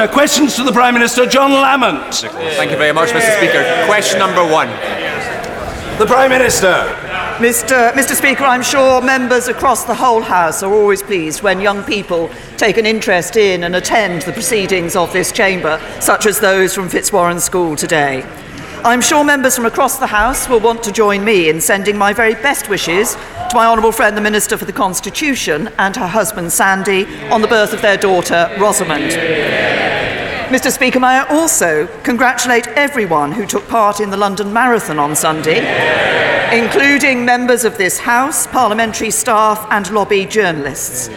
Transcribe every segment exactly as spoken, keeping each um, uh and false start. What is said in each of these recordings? order. Questions to the Prime Minister, John Lamont. Thank you very much, Mister Speaker. Question number one. The Prime Minister. Mr. Mr. Speaker, I'm sure members across the whole House are always pleased when young people take an interest in and attend the proceedings of this chamber, such as those from Fitzwarren School today. I'm sure members from across the House will want to join me in sending my very best wishes to my honourable friend the Minister for the Constitution and her husband Sandy on the birth of their daughter Rosamond. Yeah. Mr. Speaker, may I also congratulate everyone who took part in the London Marathon on Sunday, yeah. including members of this House, parliamentary staff and lobby journalists.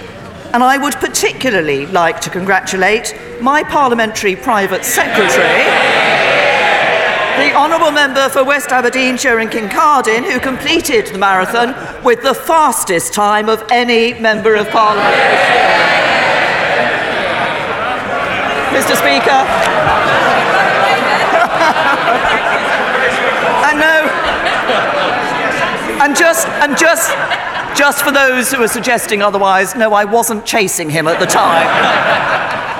And I would particularly like to congratulate my parliamentary private secretary, yeah. the Honourable Member for West Aberdeenshire and Kincardine, who completed the marathon with the fastest time of any Member of Parliament. Mister Speaker. and no, and just, and just, just for those who are suggesting otherwise, no, I wasn't chasing him at the time.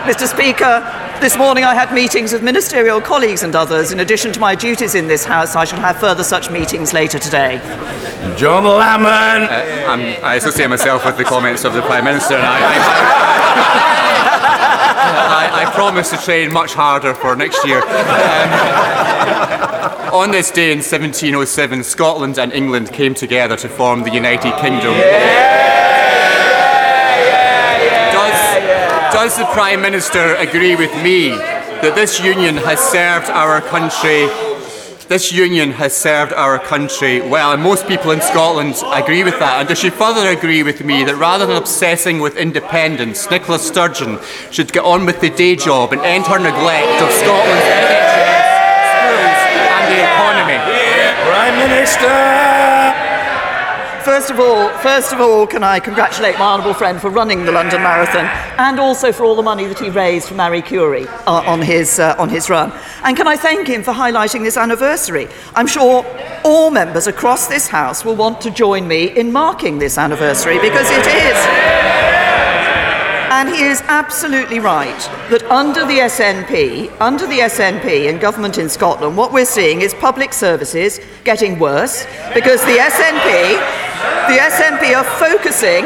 Mister Speaker. This morning I had meetings with ministerial colleagues and others. In addition to my duties in this House, I shall have further such meetings later today. John Lamont! Uh, I'm, I associate myself with the comments of the Prime Minister, and I, I, I, I promise to train much harder for next year. Um, on this day in seventeen oh seven, Scotland and England came together to form the United Kingdom. Yeah! Does the Prime Minister agree with me that this union has served our country? This union has served our country well, and most people in Scotland agree with that. And does she further agree with me that rather than obsessing with independence, Nicola Sturgeon should get on with the day job and end her neglect of Scotland's N H S, schools, and the economy? Prime Minister. First of all, first of all, can I congratulate my honourable friend for running the London Marathon, and also for all the money that he raised for Marie Curie uh, on his uh, on his run. And can I thank him for highlighting this anniversary? I'm sure all members across this House will want to join me in marking this anniversary, because it is. And he is absolutely right that under the S N P, under the S N P and government in Scotland, what we're seeing is public services getting worse, because the S N P, the S N P are focusing,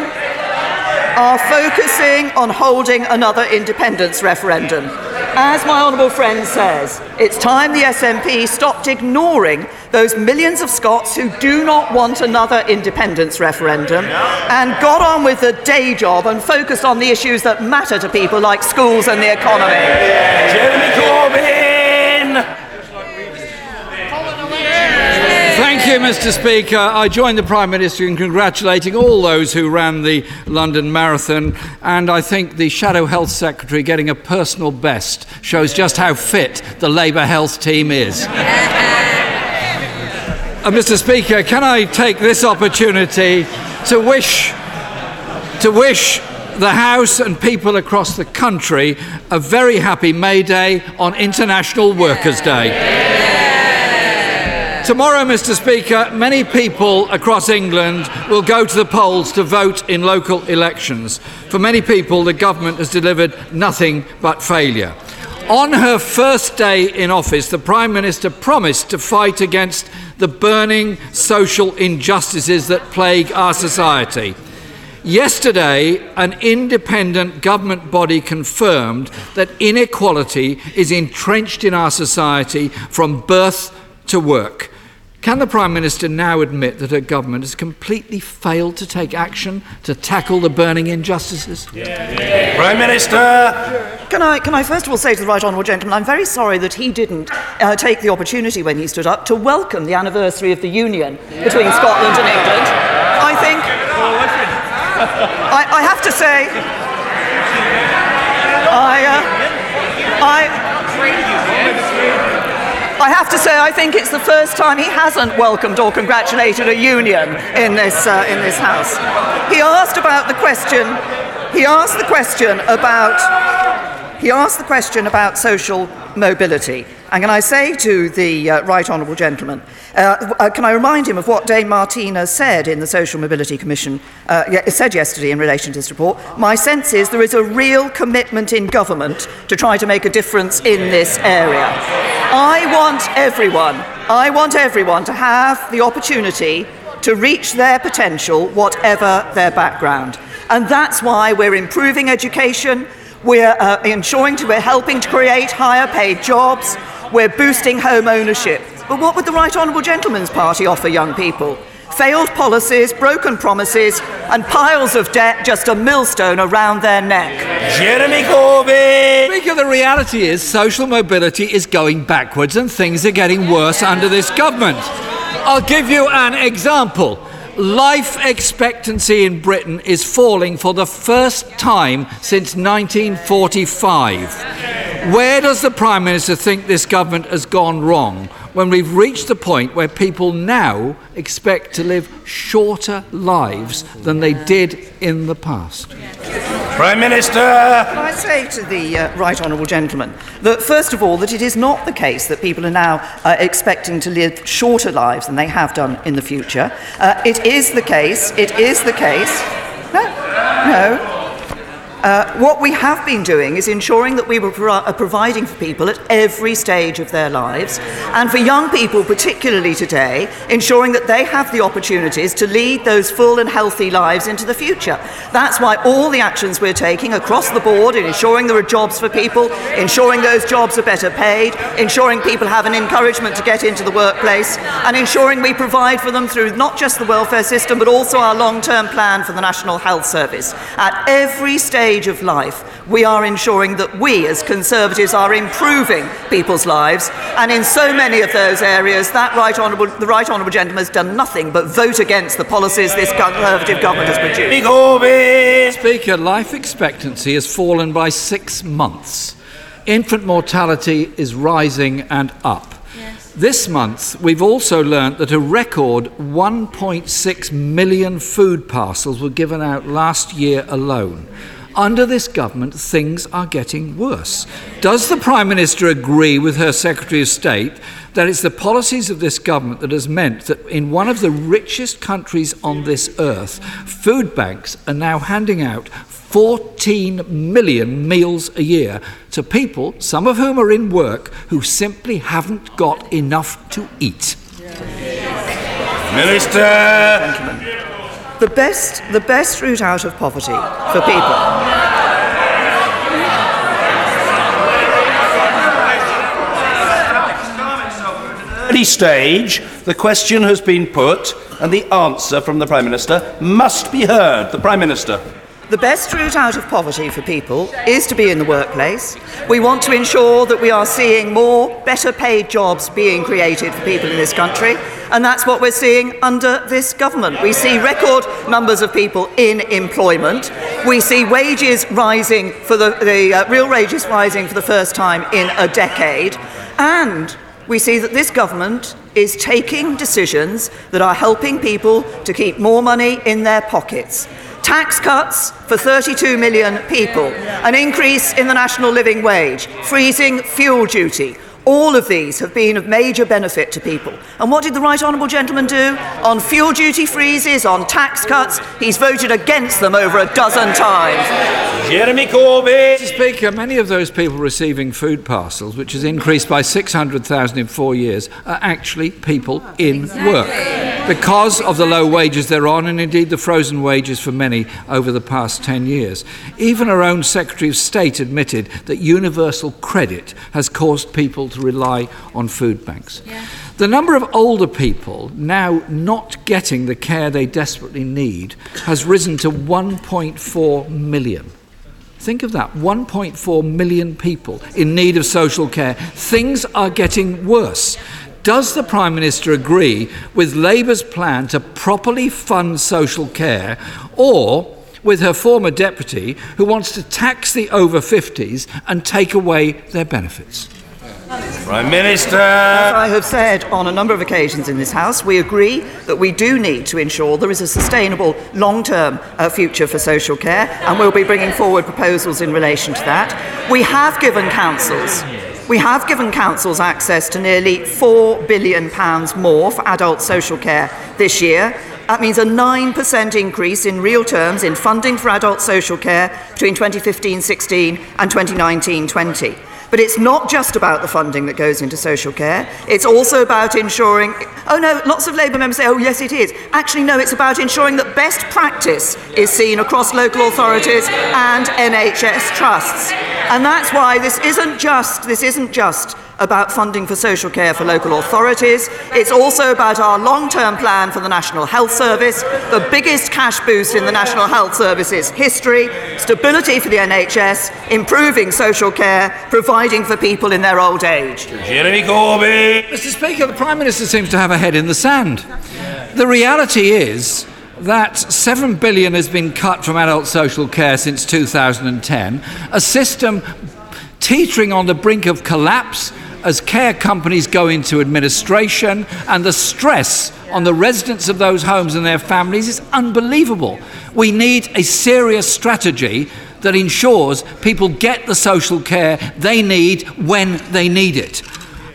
are focusing on holding another independence referendum. As my honourable friend says, it's time the S N P stopped ignoring those millions of Scots who do not want another independence referendum, and got on with the day job and focused on the issues that matter to people, like schools and the economy. Yeah. Jeremy Corbyn! Thank you, Mister Speaker. I join the Prime Minister in congratulating all those who ran the London Marathon, and I think the Shadow Health Secretary getting a personal best shows just how fit the Labour Health team is. Uh, Mister Speaker, can I take this opportunity to wish, to wish the House and people across the country a very happy May Day on International Workers' Day. Yeah. Tomorrow, Mister Speaker, many people across England will go to the polls to vote in local elections. For many people, the government has delivered nothing but failure. On her first day in office, the Prime Minister promised to fight against the burning social injustices that plague our society. Yesterday, an independent government body confirmed that inequality is entrenched in our society from birth to work. Can the Prime Minister now admit that her government has completely failed to take action to tackle the burning injustices? Yeah. Yeah. Prime Minister! Can I, can I first of all say to the right honourable gentleman, I'm very sorry that he didn't uh, take the opportunity when he stood up to welcome the anniversary of the union between Scotland and England. I think... I, I have to say... I, uh, I, I have to say I think it's the first time he hasn't welcomed or congratulated a union in this, uh, in this House. He asked about the question... He asked the question about... He asked the question about social mobility. And can I say to the uh, Right Honourable Gentleman, uh, uh, can I remind him of what Dame Martina said in the Social Mobility Commission, uh, said yesterday in relation to this report? My sense is there is a real commitment in government to try to make a difference in this area. I want everyone, I want everyone to have the opportunity to reach their potential, whatever their background. And that's why we're improving education, we're uh, ensuring to, we're helping to create higher paid jobs, we're boosting home ownership. But what would the Right Honourable Gentleman's Party offer young people? Failed policies, broken promises, and piles of debt, just a millstone around their neck. Jeremy Corbyn! Speaking of the reality is social mobility is going backwards and things are getting worse under this government. I'll give you an example. Life expectancy in Britain is falling for the first time since nineteen forty-five. Where does the Prime Minister think this government has gone wrong when we've reached the point where people now expect to live shorter lives than they did in the past? Prime Minister! Can I say to the uh, Right Honourable Gentleman that, first of all, that it is not the case that people are now uh, expecting to live shorter lives than they have done in the future. Uh, it is the case, it is the case... No, no. Uh, what we have been doing is ensuring that we were pro- providing for people at every stage of their lives, and for young people, particularly today, ensuring that they have the opportunities to lead those full and healthy lives into the future. That's why all the actions we're taking across the board in ensuring there are jobs for people, ensuring those jobs are better paid, ensuring people have an encouragement to get into the workplace, and ensuring we provide for them through not just the welfare system but also our long-term plan for the National Health Service. At every stage of life, we are ensuring that we as Conservatives are improving people's lives, and in so many of those areas that right honourable, the Right Honourable Gentleman has done nothing but vote against the policies this Conservative government has produced. Speaker, life expectancy has fallen by six months. Infant mortality is rising and up. Yes. This month we've also learnt that a record one point six million food parcels were given out last year alone. Under this government, things are getting worse. Does the Prime Minister agree with her Secretary of State that it's the policies of this government that has meant that in one of the richest countries on this earth, food banks are now handing out fourteen million meals a year to people, some of whom are in work, who simply haven't got enough to eat? Minister! The best, the best route out of poverty for people. At any stage, the question has been put, and the answer from the Prime Minister must be heard. The Prime Minister. The best route out of poverty for people is to be in the workplace. We want to ensure that we are seeing more better paid jobs being created for people in this country, and that's what we're seeing under this government. We see record numbers of people in employment. We see wages rising for the, the uh, real wages rising for the first time in a decade, and we see that this government is taking decisions that are helping people to keep more money in their pockets. Tax cuts for thirty-two million people, an increase in the national living wage, freezing fuel duty. All of these have been of major benefit to people. And what did the Right Honourable Gentleman do? On fuel duty freezes, on tax cuts, he's voted against them over a dozen times. Jeremy Corbyn! Mister Speaker, many of those people receiving food parcels, which has increased by six hundred thousand in four years, are actually people in work because of the low wages they're on and indeed the frozen wages for many over the past ten years. Even our own Secretary of State admitted that universal credit has caused people to rely on food banks. Yeah. The number of older people now not getting the care they desperately need has risen to one point four million. Think of that, one point four million people in need of social care. Things are getting worse. Does the Prime Minister agree with Labour's plan to properly fund social care, or with her former deputy who wants to tax the over fifties and take away their benefits? Prime Minister! As I have said on a number of occasions in this House, we agree that we do need to ensure there is a sustainable long-term uh, future for social care, and we'll be bringing forward proposals in relation to that. We have given councils... We have given councils access to nearly four billion pounds more for adult social care this year. That means a nine percent increase in real terms in funding for adult social care between twenty fifteen sixteen and twenty nineteen twenty. But it's not just about the funding that goes into social care. It's also about ensuring... Oh, no, lots of Labour members say, oh, yes, it is. Actually, no, it's about ensuring that best practice is seen across local authorities and N H S trusts. And that's why this isn't just... This isn't just about funding for social care for local authorities. It's also about our long-term plan for the National Health Service, the biggest cash boost in the National Health Service's history, stability for the N H S, improving social care, providing for people in their old age. Jeremy Corbyn. Mister Speaker, the Prime Minister seems to have her head in the sand. The reality is that seven billion pounds has been cut from adult social care since two thousand ten, a system teetering on the brink of collapse as care companies go into administration, and the stress on the residents of those homes and their families is unbelievable. We need a serious strategy that ensures people get the social care they need when they need it.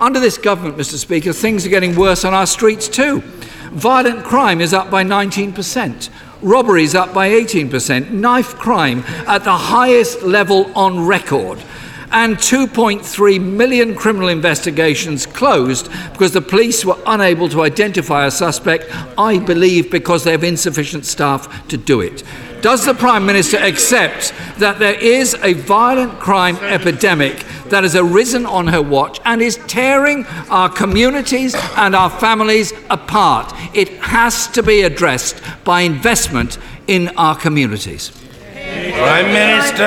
Under this government, Mister Speaker, things are getting worse on our streets too. Violent crime is up by nineteen percent. Robberies up by eighteen percent. Knife crime at the highest level on record. And two point three million criminal investigations closed because the police were unable to identify a suspect, I believe because they have insufficient staff to do it. Does the Prime Minister accept that there is a violent crime epidemic that has arisen on her watch and is tearing our communities and our families apart? It has to be addressed by investment in our communities. Prime Minister.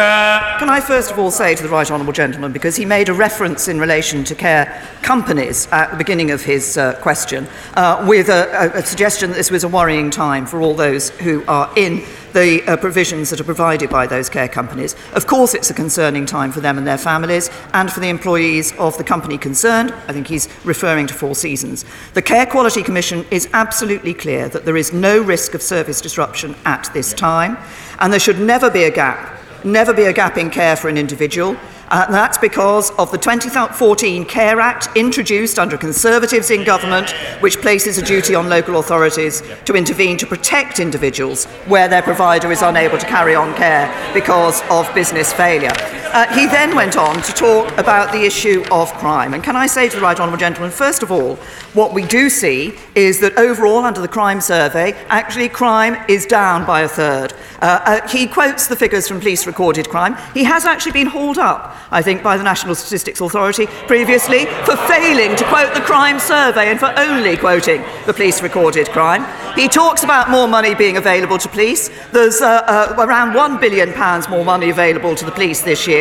Can I first of all say to the Right Honourable Gentleman, because he made a reference in relation to care companies at the beginning of his uh, question, uh, with a, a suggestion that this was a worrying time for all those who are in the uh, provisions that are provided by those care companies. Of course it's a concerning time for them and their families and for the employees of the company concerned. I think he's referring to Four Seasons. The Care Quality Commission is absolutely clear that there is no risk of service disruption at this time, and there should never be a gap, never be a gap in care for an individual. Uh, that's because of the twenty fourteen Care Act introduced under Conservatives in government, which places a duty on local authorities to intervene to protect individuals where their provider is unable to carry on care because of business failure. Uh, he then went on to talk about the issue of crime. And can I say to the Right Honourable Gentleman, first of all, what we do see is that overall under the crime survey, actually crime is down by a third. Uh, uh, he quotes the figures from police recorded crime. He has actually been hauled up, I think, by the National Statistics Authority previously for failing to quote the crime survey and for only quoting the police recorded crime. He talks about more money being available to police. There's uh, uh, around one billion pounds more money available to the police this year.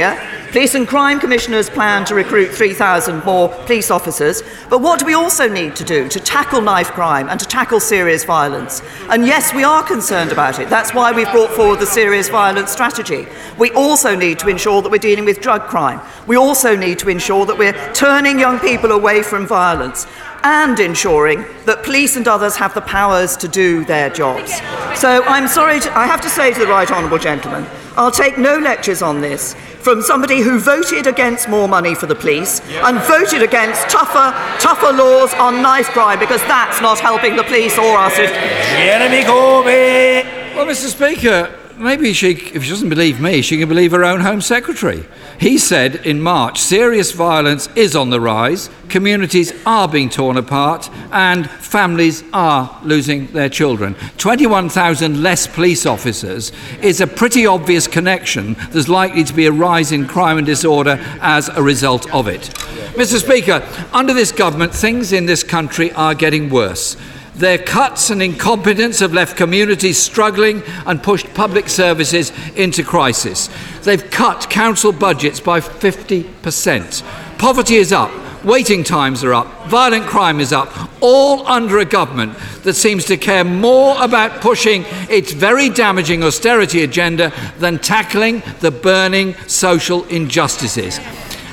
Police and crime commissioners plan to recruit three thousand more police officers. But what do we also need to do to tackle knife crime and to tackle serious violence? And yes, we are concerned about it. That's why we've brought forward the serious violence strategy. We also need to ensure that we're dealing with drug crime. We also need to ensure that we're turning young people away from violence and ensuring that police and others have the powers to do their jobs. So I'm sorry, to, I have to say to the Right Honourable Gentleman, I'll take no lectures on this from somebody who voted against more money for the police and voted against tougher, tougher laws on knife crime, because that's not helping the police or us. Jeremy Corbyn. Well, Mister Speaker, maybe she, if she doesn't believe me, she can believe her own Home Secretary. He said in March, serious violence is on the rise, communities are being torn apart and families are losing their children. twenty-one thousand less police officers is a pretty obvious connection. There's likely to be a rise in crime and disorder as a result of it. Mister Speaker, under this government, things in this country are getting worse. Their cuts and incompetence have left communities struggling and pushed public services into crisis. They've cut council budgets by fifty percent. Poverty is up, waiting times are up, violent crime is up, all under a government that seems to care more about pushing its very damaging austerity agenda than tackling the burning social injustices.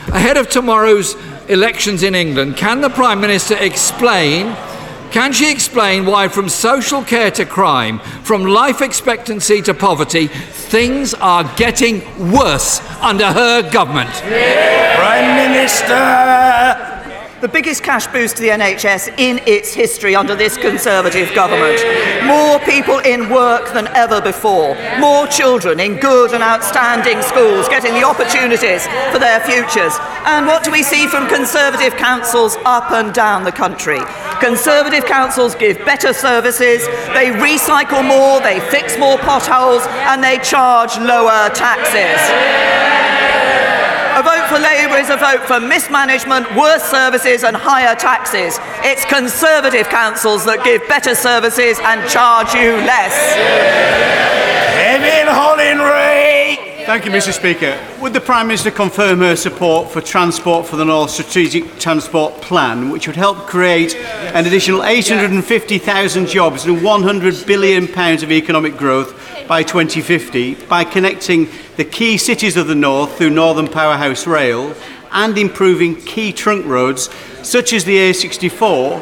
Ahead of tomorrow's elections in England, can the Prime Minister explain, can she explain why from social care to crime, from life expectancy to poverty, things are getting worse under her government? Yeah. Prime Minister! The biggest cash boost to the N H S in its history under this Conservative government. More people in work than ever before. More children in good and outstanding schools getting the opportunities for their futures. And what do we see from Conservative councils up and down the country? Conservative councils give better services, they recycle more, they fix more potholes, and they charge lower taxes. A vote for Labour is a vote for mismanagement, worse services and higher taxes. It's Conservative councils that give better services and charge you less. Evan Hollingray! Thank you, Mr Speaker. Would the Prime Minister confirm her support for Transport for the North strategic transport plan, which would help create an additional eight hundred fifty thousand jobs and one hundred billion pounds of economic growth by twenty fifty by connecting the key cities of the North through Northern Powerhouse Rail and improving key trunk roads such as the A sixty-four,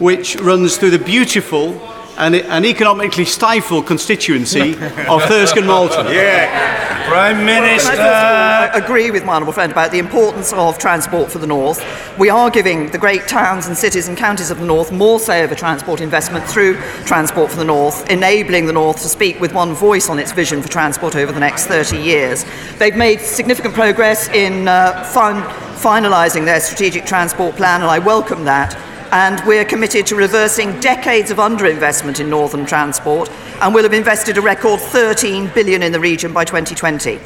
which runs through the beautiful and, and economically stifled constituency of Thirsk and Malton? Yeah. Prime Minister! Well, I agree with my honourable friend about the importance of Transport for the North. We are giving the great towns and cities and counties of the North more say over transport investment through Transport for the North, enabling the North to speak with one voice on its vision for transport over the next thirty years. They've made significant progress in uh, fin- finalising their strategic transport plan, and I welcome that. And we're committed to reversing decades of underinvestment in northern transport, and will have invested a record thirteen billion pounds in the region by twenty twenty.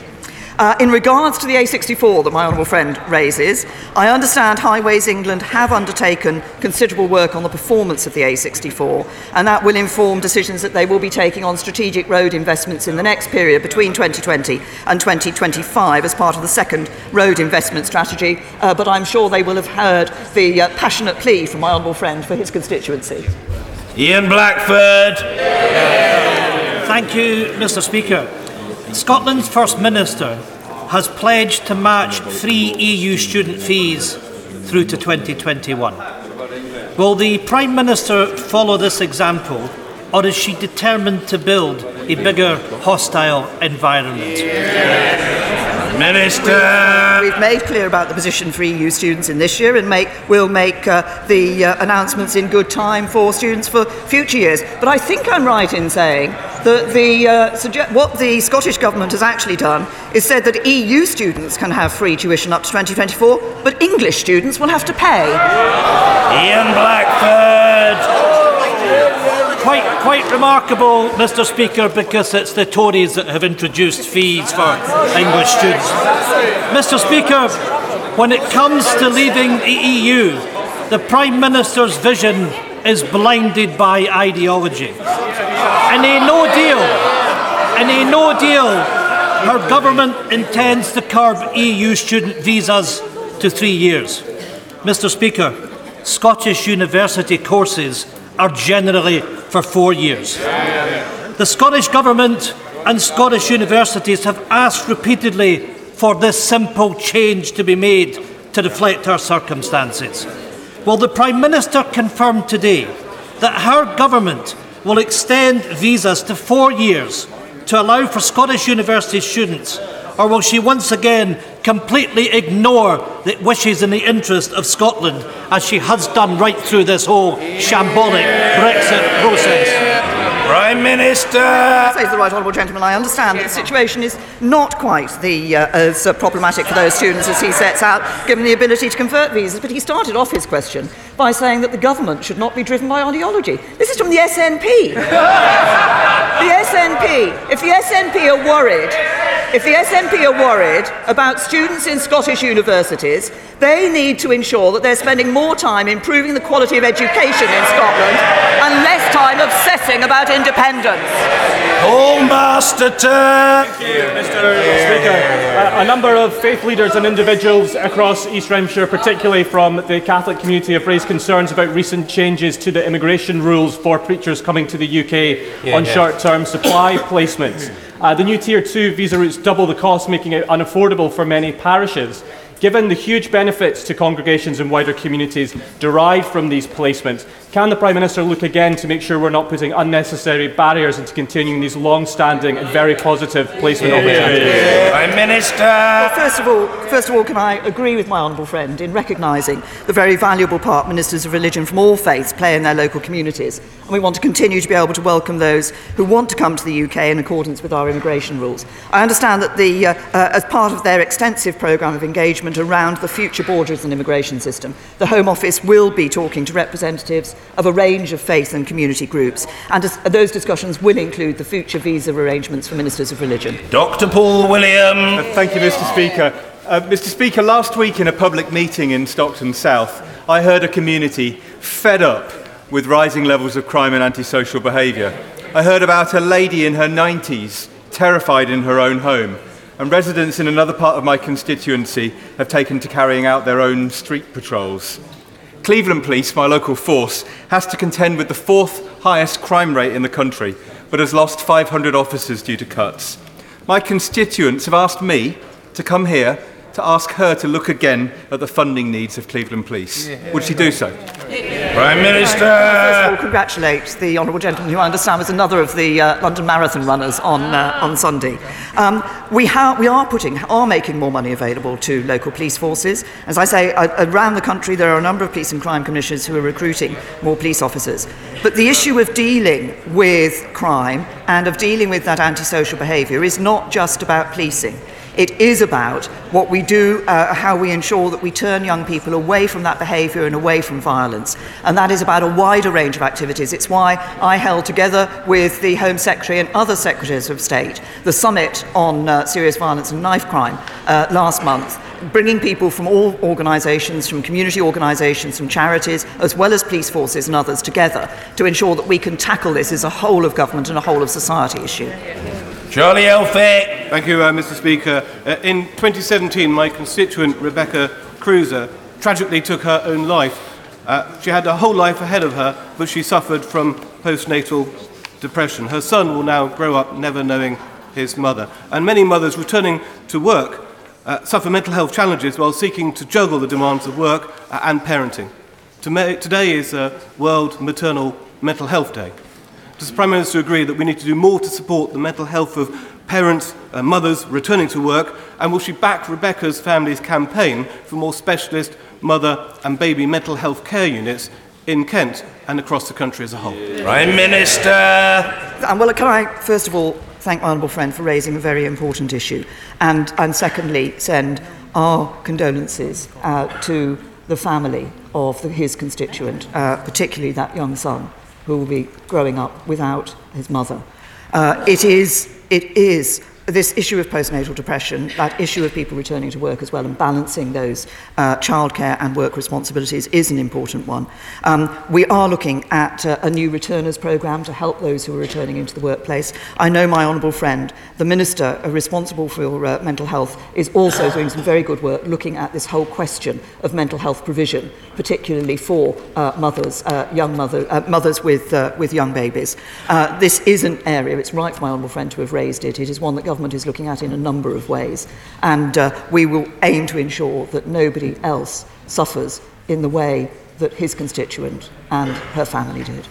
Uh, in regards to the A sixty-four that my honourable friend raises, I understand Highways England have undertaken considerable work on the performance of the A sixty-four, and that will inform decisions that they will be taking on strategic road investments in the next period between twenty twenty and twenty twenty-five as part of the second road investment strategy, uh, but I'm sure they will have heard the uh, passionate plea from my honourable friend for his constituency. Ian Blackford. Thank you, Mr Speaker. Scotland's First Minister has pledged to match free E U student fees through to twenty twenty-one. Will the Prime Minister follow this example, or is she determined to build a bigger hostile environment? Yeah. Minister! We've, we've made clear about the position for E U students in this year, and make, we'll make uh, the uh, announcements in good time for students for future years. But I think I'm right in saying that the, uh, suge- what the Scottish Government has actually done is said that E U students can have free tuition up to twenty twenty-four, but English students will have to pay. Ian Blackford! Quite, quite remarkable, Mr Speaker, because it's the Tories that have introduced fees for English students. Mr Speaker, when it comes to leaving the E U, the Prime Minister's vision is blinded by ideology. In a no deal, in a no deal, her government intends to curb E U student visas to three years. Mr Speaker, Scottish university courses are generally for four years. The Scottish Government and Scottish universities have asked repeatedly for this simple change to be made to reflect our circumstances. Will the Prime Minister confirm today that her government will extend visas to four years to allow for Scottish university students, or will she once again completely ignore the wishes and the interest of Scotland, as she has done right through this whole shambolic Brexit process? Prime Minister! Says the right honourable gentleman, I understand that the situation is not quite the, uh, as uh, problematic for those students as he sets out, given the ability to convert visas, but he started off his question by saying that the government should not be driven by ideology. This is from the S N P. The S N P. If the S N P are worried, if the S N P are worried about students in Scottish universities, they need to ensure that they're spending more time improving the quality of education in Scotland and less time obsessing about independence. Home Master Turk. Thank you, Mr Speaker. A number of faith leaders and individuals across East Remshire, particularly from the Catholic community, have raised concerns about recent changes to the immigration rules for preachers coming to the U K yeah, on yeah. short-term supply placements. Uh, the new Tier two visa routes double the cost, making it unaffordable for many parishes. Given the huge benefits to congregations and wider communities derived from these placements, can the Prime Minister look again to make sure we're not putting unnecessary barriers into continuing these long-standing and very positive placement opportunities? Prime Minister. Well, first of all, first of all, can I agree with my honourable friend in recognising the very valuable part ministers of religion from all faiths play in their local communities, and we want to continue to be able to welcome those who want to come to the U K in accordance with our immigration rules. I understand that the, uh, uh, as part of their extensive programme of engagement around the future borders and immigration system, the Home Office will be talking to representatives of a range of faith and community groups, and those discussions will include the future visa arrangements for ministers of religion. Doctor Paul Williams. Uh, thank you, Mr Speaker. Uh, Mr Speaker, last week in a public meeting in Stockton South, I heard a community fed up with rising levels of crime and antisocial behaviour. I heard about a lady in her nineties, terrified in her own home, and residents in another part of my constituency have taken to carrying out their own street patrols. Cleveland Police, my local force, has to contend with the fourth highest crime rate in the country, but has lost five hundred officers due to cuts. My constituents have asked me to come here to ask her to look again at the funding needs of Cleveland Police. Yeah. Would she do so? Yeah. Prime Minister! I will congratulate the honourable gentleman, who I understand was another of the uh, London Marathon runners on, uh, on Sunday. Um, we, ha- we are, putting, are making more money available to local police forces. As I say, uh, around the country there are a number of police and crime commissioners who are recruiting more police officers. But the issue of dealing with crime and of dealing with that antisocial behaviour is not just about policing. It is about what we do, uh, how we ensure that we turn young people away from that behaviour and away from violence. And that is about a wider range of activities. It's why I held, together with the Home Secretary and other Secretaries of State, the summit on uh, serious violence and knife crime uh, last month, bringing people from all organisations, from community organisations, from charities, as well as police forces and others together to ensure that we can tackle this as a whole of government and a whole of society issue. Charlie Elphick. Thank you, uh, Mr Speaker. Uh, in twenty seventeen, my constituent Rebecca Kruiser tragically took her own life. Uh, she had a whole life ahead of her, but she suffered from postnatal depression. Her son will now grow up never knowing his mother. And many mothers returning to work Uh, suffer mental health challenges while seeking to juggle the demands of work uh, and parenting. Tome- today is uh, World Maternal Mental Health Day. Does the Prime Minister agree that we need to do more to support the mental health of parents and uh, mothers returning to work, and will she back Rebecca's family's campaign for more specialist mother and baby mental health care units in Kent and across the country as a whole? Prime Minister! And well, can I first of all thank my honourable friend for raising a very important issue, and, and secondly send our condolences uh, to the family of the, his constituent, uh, particularly that young son who will be growing up without his mother. Uh, it is, it is this issue of postnatal depression, that issue of people returning to work as well, and balancing those uh, childcare and work responsibilities is an important one. Um, we are looking at uh, a new returners programme to help those who are returning into the workplace. I know my honourable friend, the Minister responsible for uh, mental health, is also doing some very good work looking at this whole question of mental health provision, particularly for uh, mothers, uh, young mother, uh, mothers with, uh, with young babies. Uh, this is an area, it's right for my honourable friend to have raised it, it is one that government is looking at in a number of ways, and uh, we will aim to ensure that nobody else suffers in the way that his constituent and her family did.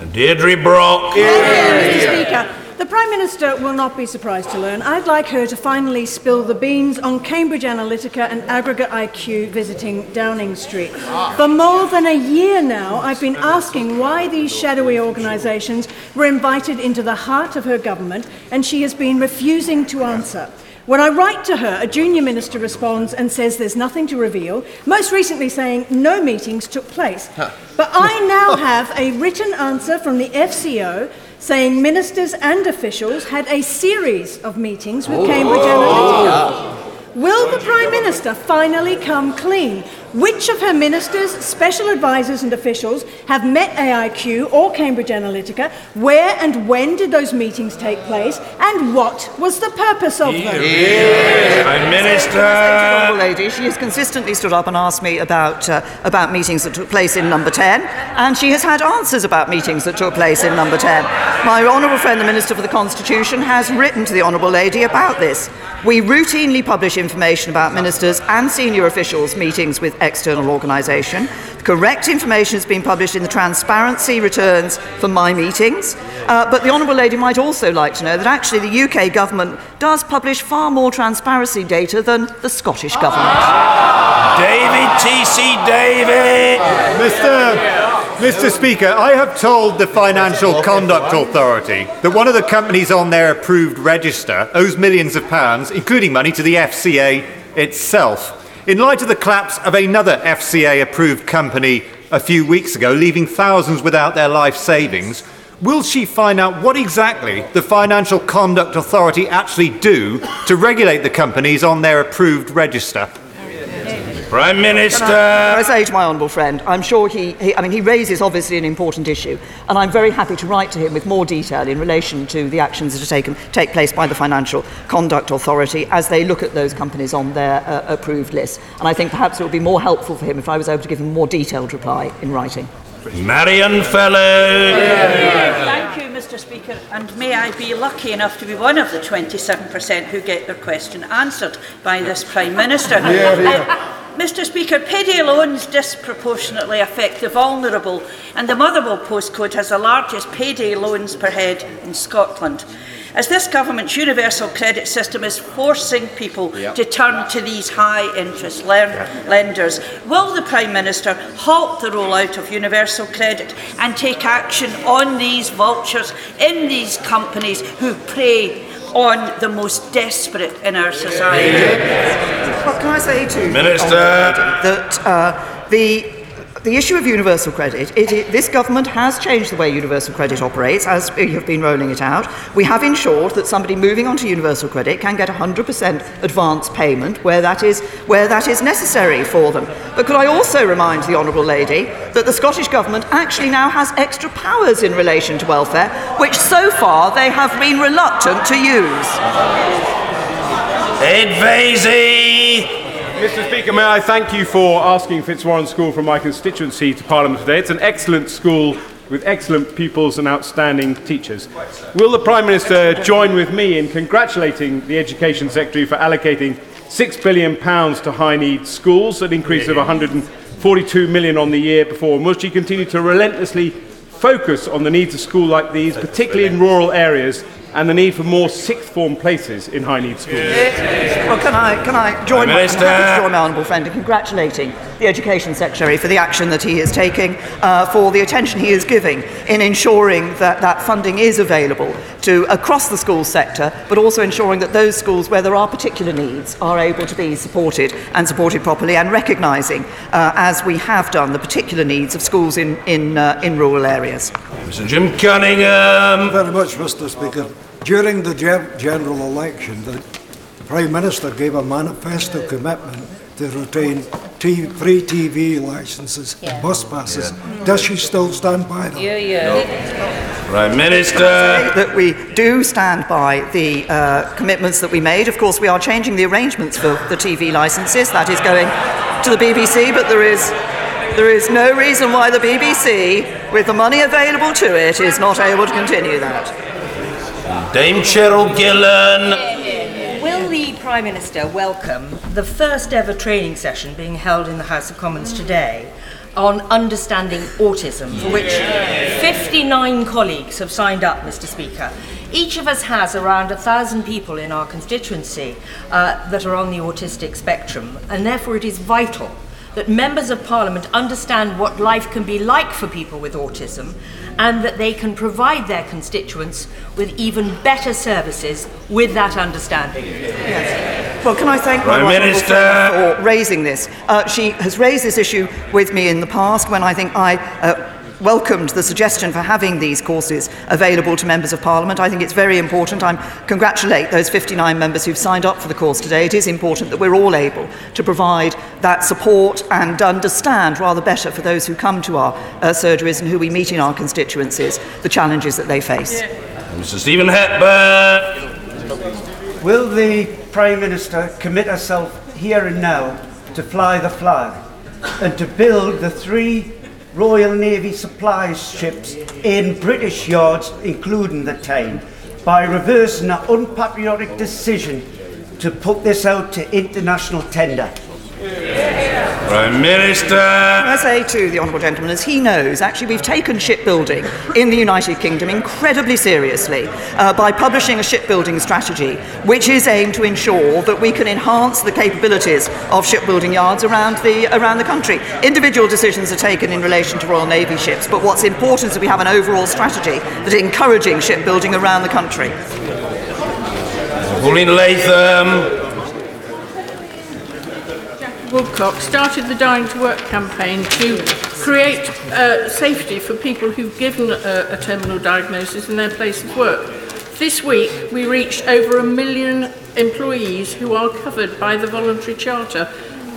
And Deirdre Brock. Yeah. Mister Speaker, the Prime Minister will not be surprised to learn I'd like her to finally spill the beans on Cambridge Analytica and Aggregate I Q visiting Downing Street. For more than a year now, I've been asking why these shadowy organisations were invited into the heart of her government, and she has been refusing to answer. When I write to her, a junior minister responds and says there's nothing to reveal, most recently saying no meetings took place. But I now have a written answer from the F C O saying ministers and officials had a series of meetings with Cambridge Analytica. Will the Prime Minister finally come clean? Which of her ministers, special advisers and officials have met A I Q or Cambridge Analytica? Where and when did those meetings take place? And what was the purpose of them? Yeah. Prime Minister! Lady. She has consistently stood up and asked me about, uh, about meetings that took place in Number ten, and she has had answers about meetings that took place in Number ten. My honourable friend, the Minister for the Constitution, has written to the honourable lady about this. We routinely publish information about ministers and senior officials' meetings with external organisation. The correct information has been published in the transparency returns for my meetings. Uh, but the honourable lady might also like to know that actually the U K government does publish far more transparency data than the Scottish government. David T C. David! Mister Mister Speaker, I have told the Financial Conduct Authority that one of the companies on their approved register owes millions of pounds, including money, to the F C A itself. In light of the collapse of another F C A-approved company a few weeks ago, leaving thousands without their life savings, will she find out what exactly the Financial Conduct Authority actually do to regulate the companies on their approved register? Prime Minister! Can I, can I say to my honourable friend, I'm sure he, he, I mean, he raises obviously an important issue, and I'm very happy to write to him with more detail in relation to the actions that are taken, take place by the Financial Conduct Authority as they look at those companies on their uh, approved list. And I think perhaps it would be more helpful for him if I was able to give him a more detailed reply in writing. Marian Fellows! Thank you, Mister Speaker, and may I be lucky enough to be one of the twenty-seven percent who get their question answered by this Prime Minister. Yeah, yeah. Mister Speaker, payday loans disproportionately affect the vulnerable, and the Motherwell postcode has the largest payday loans per head in Scotland. As this government's universal credit system is forcing people yep. to turn to these high-interest le- yeah. lenders, will the Prime Minister halt the rollout of universal credit and take action on these vultures in these companies who prey on the most desperate in our society? Well, can I say to Minister that uh, the the issue of universal credit, it, it, this government has changed the way universal credit operates as we have been rolling it out. We have ensured that somebody moving onto universal credit can get one hundred percent advance payment where that is where that is necessary for them. But could I also remind the honourable lady that the Scottish government actually now has extra powers in relation to welfare, which so far they have been reluctant to use. Ed Vasey. Mister Speaker, may I thank you for asking Fitzwarren School from my constituency to Parliament today. It's an excellent school with excellent pupils and outstanding teachers. Will the Prime Minister join with me in congratulating the Education Secretary for allocating six billion pounds to high-need schools, an increase of one hundred forty-two million pounds on the year before? And will she continue to relentlessly focus on the needs of schools like these, particularly in rural areas, and the need for more sixth form places in high need schools? Well, can I, can I join, my, join my honourable friend in congratulating the Education Secretary for the action that he is taking, uh, for the attention he is giving in ensuring that that funding is available to across the school sector, but also ensuring that those schools where there are particular needs are able to be supported and supported properly, and recognising, uh, as we have done, the particular needs of schools in, in, uh, in rural areas. Mister Jim Cunningham. Thank you very much, Mister Speaker. During the general election, the Prime Minister gave a manifesto commitment to retain t- free T V licences yeah. and bus passes. Yeah. Does she still stand by them? Yeah, yeah. No. Prime Minister. That we do stand by the uh, commitments that we made. Of course, we are changing the arrangements for the T V licences. That is going to the B B C, but there is. There is no reason why the B B C, with the money available to it, is not able to continue that. Dame Cheryl Gillan. Will the Prime Minister welcome the first ever training session being held in the House of Commons today on understanding autism, for which fifty-nine colleagues have signed up, Mister Speaker? Each of us has around one thousand people in our constituency uh, that are on the autistic spectrum, and therefore it is vital that members of Parliament understand what life can be like for people with autism, and that they can provide their constituents with even better services with that understanding. Yes. Well, can I thank Prime Minister for raising this? Uh, she has raised this issue with me in the past when I think I uh, welcomed the suggestion for having these courses available to members of Parliament. I think it's very important. I congratulate those fifty-nine members who've signed up for the course today. It is important that we're all able to provide that support and understand rather better for those who come to our uh, surgeries and who we meet in our constituencies the challenges that they face. Yeah. Mister Stephen Hepburn. Will the Prime Minister commit herself here and now to fly the flag and to build the three Royal Navy supply ships in British yards, including the Tyne, by reversing an unpatriotic decision to put this out to international tender? Yeah. Prime Minister. I say to the Honourable Gentleman, as he knows, actually we've taken shipbuilding in the United Kingdom incredibly seriously uh, by publishing a shipbuilding strategy which is aimed to ensure that we can enhance the capabilities of shipbuilding yards around the, around the country. Individual decisions are taken in relation to Royal Navy ships, but what's important is that we have an overall strategy that is encouraging shipbuilding around the country. Pauline Latham. Woodcock started the Dying to Work campaign to create uh, safety for people who've given a, a terminal diagnosis in their place of work. This week we reached over a million employees who are covered by the voluntary charter.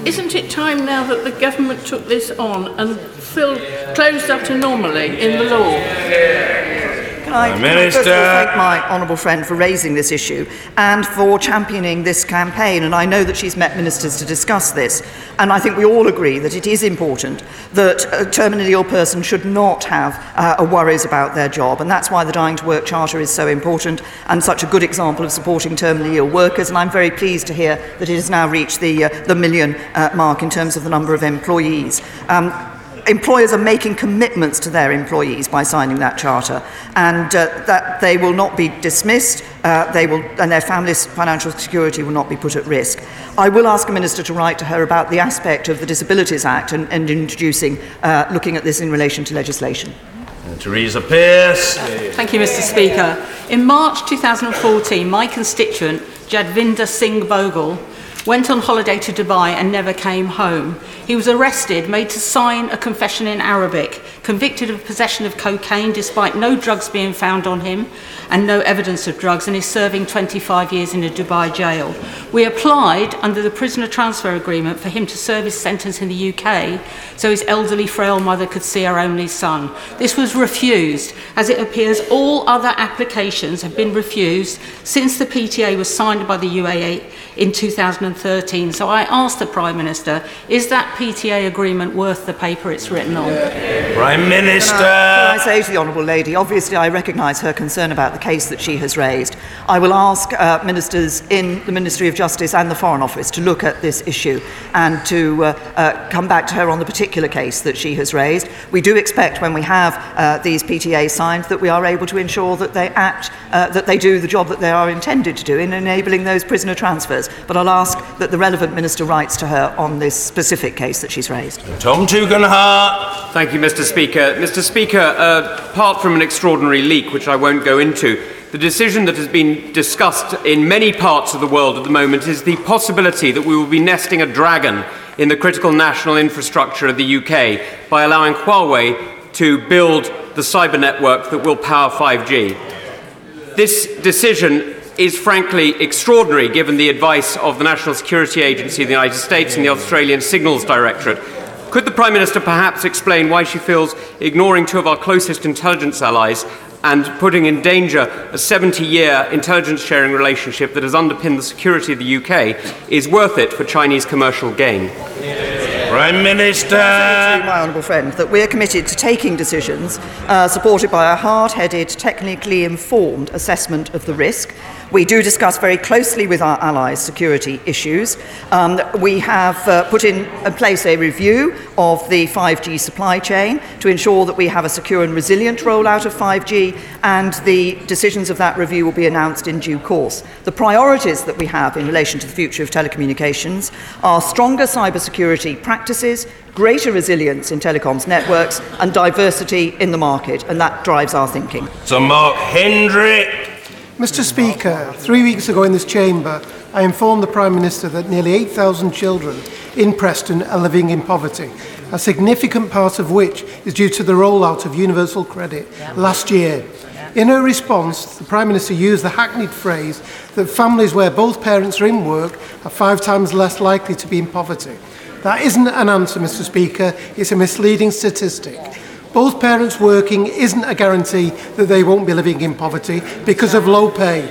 Isn't it time now that the government took this on and filled, closed that anomaly in the law? I Minister. thank my honourable friend for raising this issue and for championing this campaign, and I know that she's met ministers to discuss this, and I think we all agree that it is important that a terminally ill person should not have uh, worries about their job, and that's why the Dying to Work Charter is so important and such a good example of supporting terminally ill workers, and I'm very pleased to hear that it has now reached the, uh, the million uh, mark in terms of the number of employees. Um, Employers are making commitments to their employees by signing that charter, and uh, that they will not be dismissed, uh, they will, and their families' financial security will not be put at risk. I will ask a minister to write to her about the aspect of the Disabilities Act and, and introducing, uh, looking at this in relation to legislation. Theresa Pearce. Thank you, Mister Speaker. In March two thousand fourteen, my constituent, Jadvinder Singh Bogle, went on holiday to Dubai and never came home. He was arrested, made to sign a confession in Arabic, convicted of possession of cocaine despite no drugs being found on him and no evidence of drugs, and is serving twenty-five years in a Dubai jail. We applied under the prisoner transfer agreement for him to serve his sentence in the U K so his elderly frail mother could see her only son. This was refused, as it appears all other applications have been refused since the P T A was signed by the U A E in two thousand thirteen. So I asked the Prime Minister, is that P T A agreement worth the paper it's written on? Prime Minister! Can I, can I say to the Honourable Lady, obviously I recognise her concern about the case that she has raised. I will ask uh, ministers in the Ministry of Justice and the Foreign Office to look at this issue and to uh, uh, come back to her on the particular case that she has raised. We do expect when we have uh, these P T A signed that we are able to ensure that they act, uh, that they do the job that they are intended to do in enabling those prisoner transfers. But I'll ask that the relevant minister writes to her on this specific case that she's raised. Tom Tugendhat. Thank you, Mister Speaker. Mister Speaker, uh, apart from an extraordinary leak, which I won't go into, the decision that has been discussed in many parts of the world at the moment is the possibility that we will be nesting a dragon in the critical national infrastructure of the U K by allowing Huawei to build the cyber network that will power five G. This decision is frankly extraordinary given the advice of the National Security Agency of the United States and the Australian Signals Directorate. Could the Prime Minister perhaps explain why she feels ignoring two of our closest intelligence allies and putting in danger a seventy-year intelligence-sharing relationship that has underpinned the security of the U K is worth it for Chinese commercial gain? Prime Minister. To my honourable friend, that we are committed to taking decisions uh, supported by a hard-headed, technically informed assessment of the risk. We do discuss very closely with our allies security issues. Um, we have uh, put in place a review of the five G supply chain to ensure that we have a secure and resilient rollout of five G, and the decisions of that review will be announced in due course. The priorities that we have in relation to the future of telecommunications are stronger cybersecurity practices, greater resilience in telecoms networks, and diversity in the market, and that drives our thinking. Sir Mark Hendrick. Mister Speaker, three weeks ago in this chamber, I informed the Prime Minister that nearly eight thousand children in Preston are living in poverty, a significant part of which is due to the rollout of universal credit last year. In her response, the Prime Minister used the hackneyed phrase that families where both parents are in work are five times less likely to be in poverty. That isn't an answer, Mister Speaker, it's a misleading statistic. Both parents working isn't a guarantee that they won't be living in poverty because of low pay.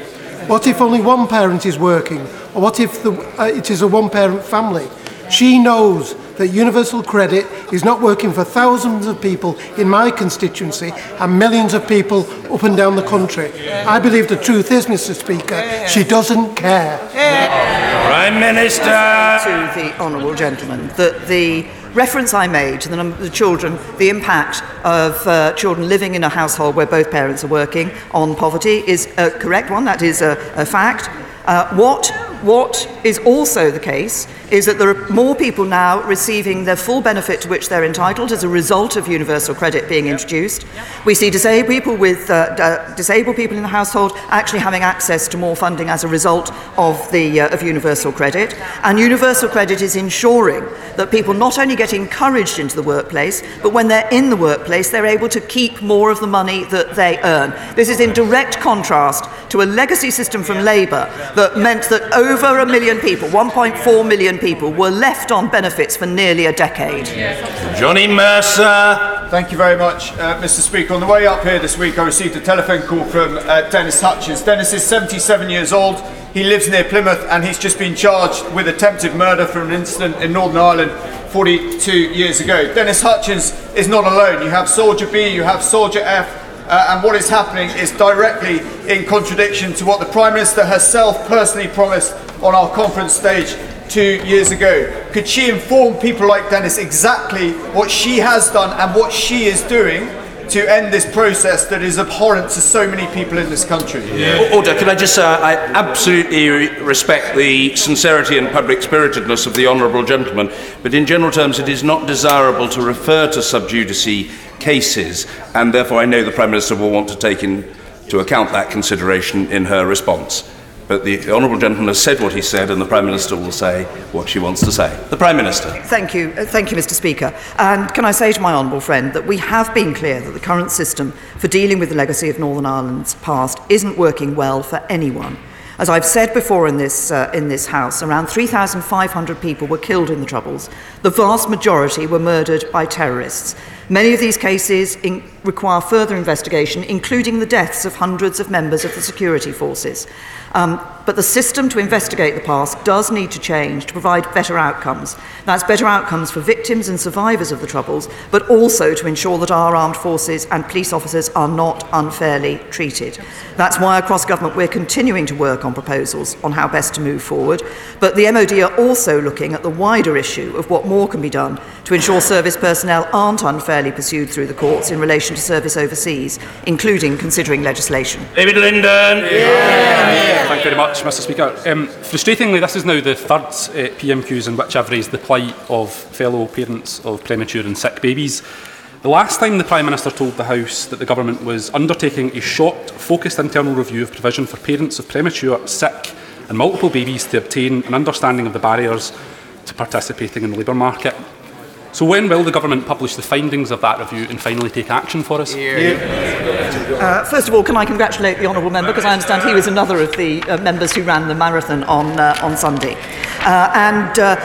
What if only one parent is working? Or what if the, uh, it is a one-parent family? She knows that universal credit is not working for thousands of people in my constituency and millions of people up and down the country. I believe the truth is, Mister Speaker, she doesn't care. Prime Minister. To the honourable gentleman, that the reference I made to the number of children, the impact of uh, children living in a household where both parents are working on poverty is a correct one. That is a, a fact. Uh, what, what is also the case is that there are more people now receiving their full benefit to which they're entitled as a result of universal credit being introduced. We see disabled people with uh, d disabled people in the household actually having access to more funding as a result of the uh, of universal credit. And universal credit is ensuring that people not only get encouraged into the workplace, but when they're in the workplace, they're able to keep more of the money that they earn. This is in direct contrast to a legacy system from Labour that meant that over a million people, one point four million people, were left on benefits for nearly a decade. Johnny Mercer. Thank you very much, uh, Mister Speaker. On the way up here this week, I received a telephone call from uh, Dennis Hutchins. Dennis is seventy-seven years old. He lives near Plymouth and he's just been charged with attempted murder from an incident in Northern Ireland forty-two years ago. Dennis Hutchins is not alone. You have Soldier B, you have Soldier F, Uh, and what is happening is directly in contradiction to what the Prime Minister herself personally promised on our conference stage two years ago. Could she inform people like Dennis exactly what she has done and what she is doing to end this process that is abhorrent to so many people in this country? Yeah. Order. Can I just say uh, I absolutely re respect the sincerity and public-spiritedness of the honourable gentleman, but in general terms it is not desirable to refer to sub judice cases, and therefore I know the Prime Minister will want to take into account that consideration in her response. But the honourable gentleman has said what he said, and the Prime Minister will say what she wants to say. The Prime Minister. Thank you, thank you, Mister Speaker. And can I say to my honourable friend that we have been clear that the current system for dealing with the legacy of Northern Ireland's past isn't working well for anyone. As I've said before in this, uh, in this House, around three thousand five hundred people were killed in the Troubles. The vast majority were murdered by terrorists. Many of these cases in require further investigation, including the deaths of hundreds of members of the security forces. Um, but the system to investigate the past does need to change to provide better outcomes. That's better outcomes for victims and survivors of the Troubles, but also to ensure that our armed forces and police officers are not unfairly treated. That's why across government we're continuing to work on proposals on how best to move forward. But the M O D are also looking at the wider issue of what more can be done to ensure service personnel aren't unfairly pursued through the courts in relation to service overseas, including considering legislation. David Linden. Yeah. Yeah. Thank you very much, Mister Speaker. Um, frustratingly, this is now the third uh, P M Qs in which I've raised the plight of fellow parents of premature and sick babies. The last time the Prime Minister told the House that the government was undertaking a short, focused internal review of provision for parents of premature, sick and multiple babies to obtain an understanding of the barriers to participating in the labour market. So when will the government publish the findings of that review and finally take action for us? Uh, first of all, can I congratulate the honourable member, because I understand he was another of the uh, members who ran the marathon on, uh, on Sunday. Uh, and uh,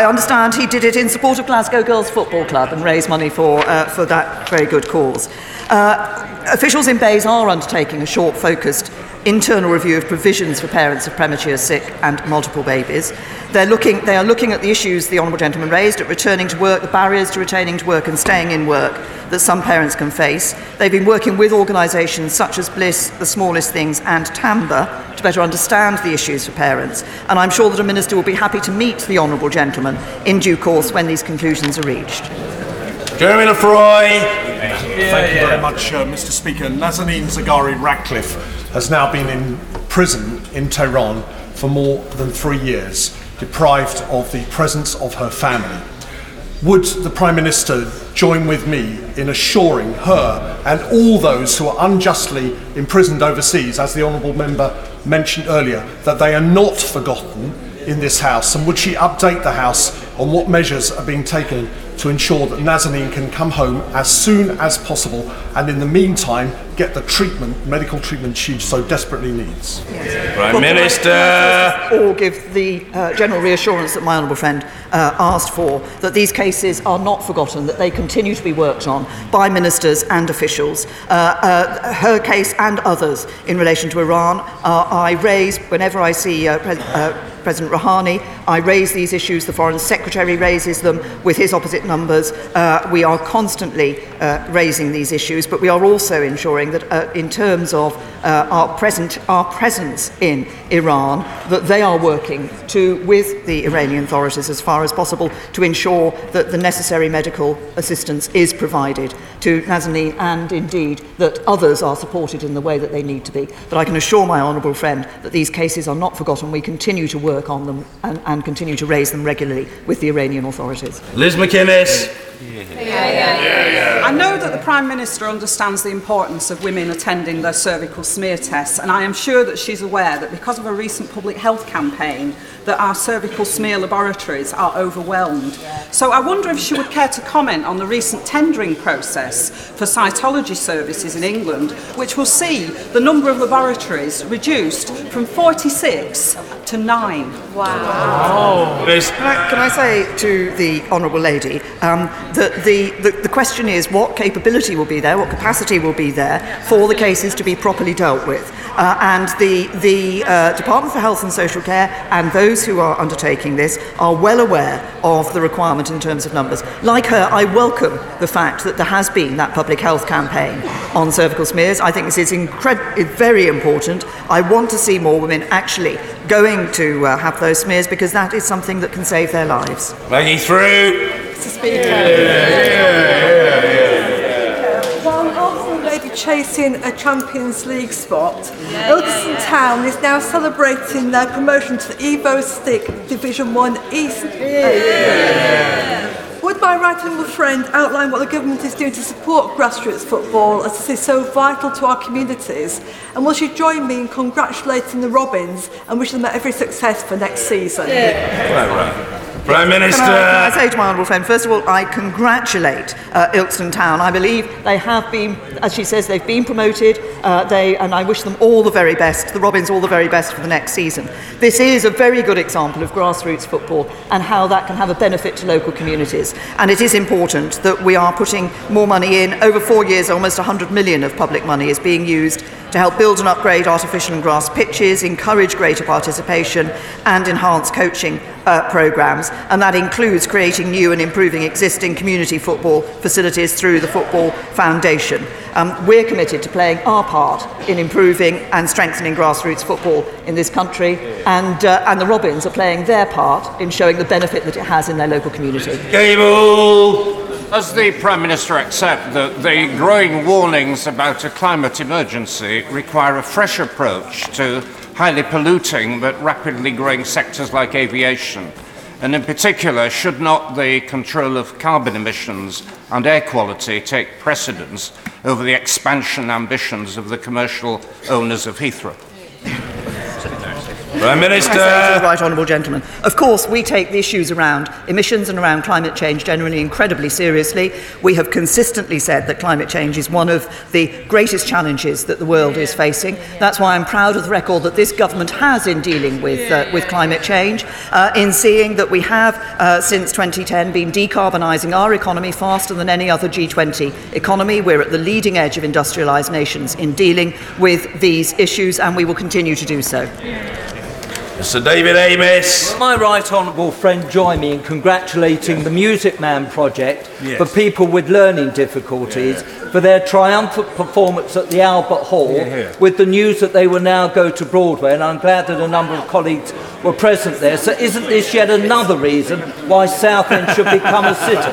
I understand he did it in support of Glasgow Girls Football Club and raised money for, uh, for that very good cause. Uh, officials in Bays are undertaking a short, focused internal review of provisions for parents of premature, sick and multiple babies. They're looking, they are looking at the issues the honourable gentleman raised, at returning to work, the barriers to returning to work and staying in work that some parents can face. They've been working with organisations such as Bliss, The Smallest Things and Tamba to better understand the issues for parents. And I'm sure that a minister will be happy to meet the honourable gentleman in due course when these conclusions are reached. Jeremy Lefroy. Thank you very much, uh, Mister Speaker. Nazanin Zaghari Ratcliffe has now been in prison in Tehran for more than three years, deprived of the presence of her family. Would the Prime Minister join with me in assuring her and all those who are unjustly imprisoned overseas, as the Honourable Member mentioned earlier, that they are not forgotten in this House, and would she update the House on what measures are being taken to ensure that Nazanin can come home as soon as possible and in the meantime get the treatment, medical treatment she so desperately needs. Yes. Prime Minister! Or give the uh, general reassurance that my honourable friend uh, asked for, that these cases are not forgotten, that they continue to be worked on by ministers and officials. Uh, uh, her case and others in relation to Iran, uh, I raise, whenever I see uh, Pre- uh, President Rouhani, I raise these issues, the Foreign Secretary raises them with his opposite numbers. Uh, we are constantly uh, raising these issues, but we are also ensuring that uh, in terms of uh, our, present, our presence in Iran, that they are working to, with the Iranian authorities as far as possible to ensure that the necessary medical assistance is provided to Nazanin, and indeed that others are supported in the way that they need to be. But I can assure my honourable friend that these cases are not forgotten. We continue to work on them and, and continue to raise them regularly with the Iranian authorities. Liz McInnes. Yeah. Yeah, yeah. Yeah, yeah. I know that the Prime Minister understands the importance of women attending their cervical smear tests, and I am sure that she's aware that because of a recent public health campaign that our cervical smear laboratories are overwhelmed. So I wonder if she would care to comment on the recent tendering process for cytology services in England, which will see the number of laboratories reduced from forty-six to nine. Wow. Oh. Can I, can I say to the Honourable Lady, um, that the, the, the question is what capability will be there, what capacity will be there for the cases to be properly dealt with. Uh, and the, the uh, Department for Health and Social Care and those who are undertaking this are well aware of the requirement in terms of numbers. Like her, I welcome the fact that there has been that public health campaign on cervical smears. I think this is incred- very important. I want to see more women actually going to uh, have those smears, because that is something that can save their lives. Maggie through. Mister Speaker. Yeah, yeah, yeah, yeah. Chasing a Champions League spot. Yeah, Ilkeston yeah, yeah. Town is now celebrating their promotion to the Evo Stick Division One East. Yeah, yeah, yeah. Would my right honourable friend outline what the government is doing to support grassroots football, as it is so vital to our communities? And will she join me in congratulating the Robins and wish them every success for next season? Yeah. Right, right. Prime Minister. Can I, can I say to my honourable friend, first of all, I congratulate uh, Ilkeston Town. I believe they have been, as she says, they've been promoted, uh, they, and I wish them all the very best, the Robins all the very best for the next season. This is a very good example of grassroots football and how that can have a benefit to local communities. And it is important that we are putting more money in. Over four years, almost one hundred million of public money is being used to help build and upgrade artificial and grass pitches, encourage greater participation and enhance coaching uh, programmes. And that includes creating new and improving existing community football facilities through the Football Foundation. Um, we're committed to playing our part in improving and strengthening grassroots football in this country, and, uh, and the Robins are playing their part in showing the benefit that it has in their local community. Gable. Does the Prime Minister accept that the growing warnings about a climate emergency require a fresh approach to highly polluting but rapidly growing sectors like aviation? And in particular, should not the control of carbon emissions and air quality take precedence over the expansion ambitions of the commercial owners of Heathrow? Prime Minister. Right honourable gentleman. Of course, we take the issues around emissions and around climate change generally incredibly seriously. We have consistently said that climate change is one of the greatest challenges that the world is facing. That's why I'm proud of the record that this government has in dealing with uh, with climate change, uh, in seeing that we have, uh, since twenty ten, been decarbonising our economy faster than any other G twenty economy. We're at the leading edge of industrialised nations in dealing with these issues, and we will continue to do so. Sir David Amis. My right honourable friend join me in congratulating yes. the Music Man Project yes. for people with learning difficulties yeah. for their triumphant performance at the Albert Hall yeah, yeah. with the news that they will now go to Broadway, and I'm glad that a number of colleagues were present there. So isn't this yet another reason why Southend should become a city?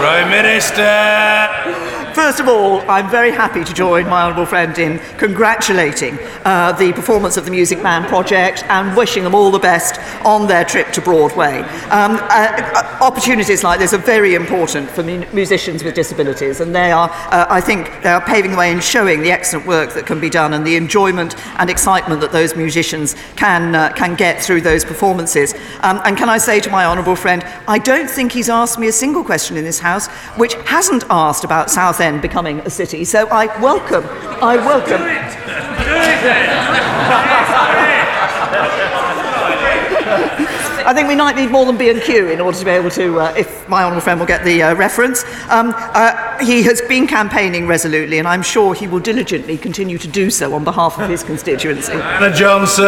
Prime Minister. First of all, I'm very happy to join my honourable friend in congratulating uh, the performance of the Music Man project and wishing them all the best on their trip to Broadway. Um, uh, opportunities like this are very important for mu- musicians with disabilities, and they are, uh, I think, they are paving the way in showing the excellent work that can be done and the enjoyment and excitement that those musicians can uh, can get through those performances. Um, and can I say to my honourable friend, I don't think he's asked me a single question in this House which hasn't asked about Southend becoming a city. So I welcome, I welcome. Do it! Do it! Do it! I think we might need more than B and Q in order to be able to, uh, if my honourable friend will get the uh, reference. Um, uh, he has been campaigning resolutely, and I'm sure he will diligently continue to do so on behalf of his constituency. Anna Johnson.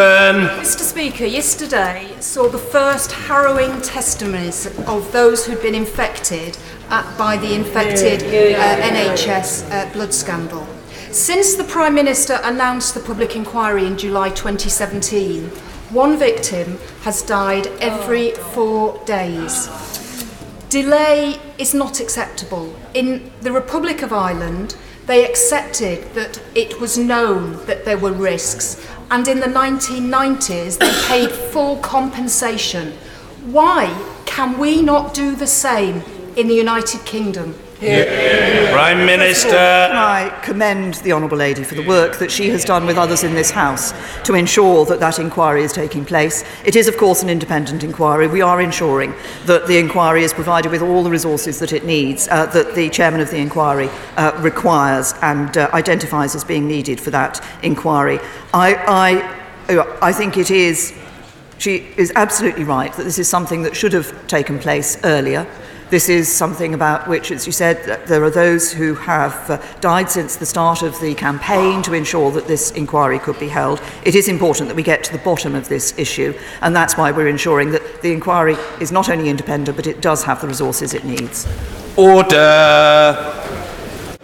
Mr Speaker, yesterday saw the first harrowing testimonies of those who'd been infected at, by the infected uh, N H S uh, blood scandal. Since the Prime Minister announced the public inquiry in July twenty seventeen, one victim has died every four days. Delay is not acceptable. In the Republic of Ireland, they accepted that it was known that there were risks, and in the nineteen nineties, they paid full compensation. Why can we not do the same in the United Kingdom? Yeah. Prime Minister. Can I commend the Honourable Lady for the work that she has done with others in this House to ensure that that inquiry is taking place. It is, of course, an independent inquiry. We are ensuring that the inquiry is provided with all the resources that it needs, uh, that the chairman of the inquiry uh, requires and uh, identifies as being needed for that inquiry. I, I, I think it is. She is absolutely right that this is something that should have taken place earlier. This is something about which, as you said, there are those who have uh, died since the start of the campaign to ensure that this inquiry could be held. It is important that we get to the bottom of this issue, and that's why we're ensuring that the inquiry is not only independent, but it does have the resources it needs. Order.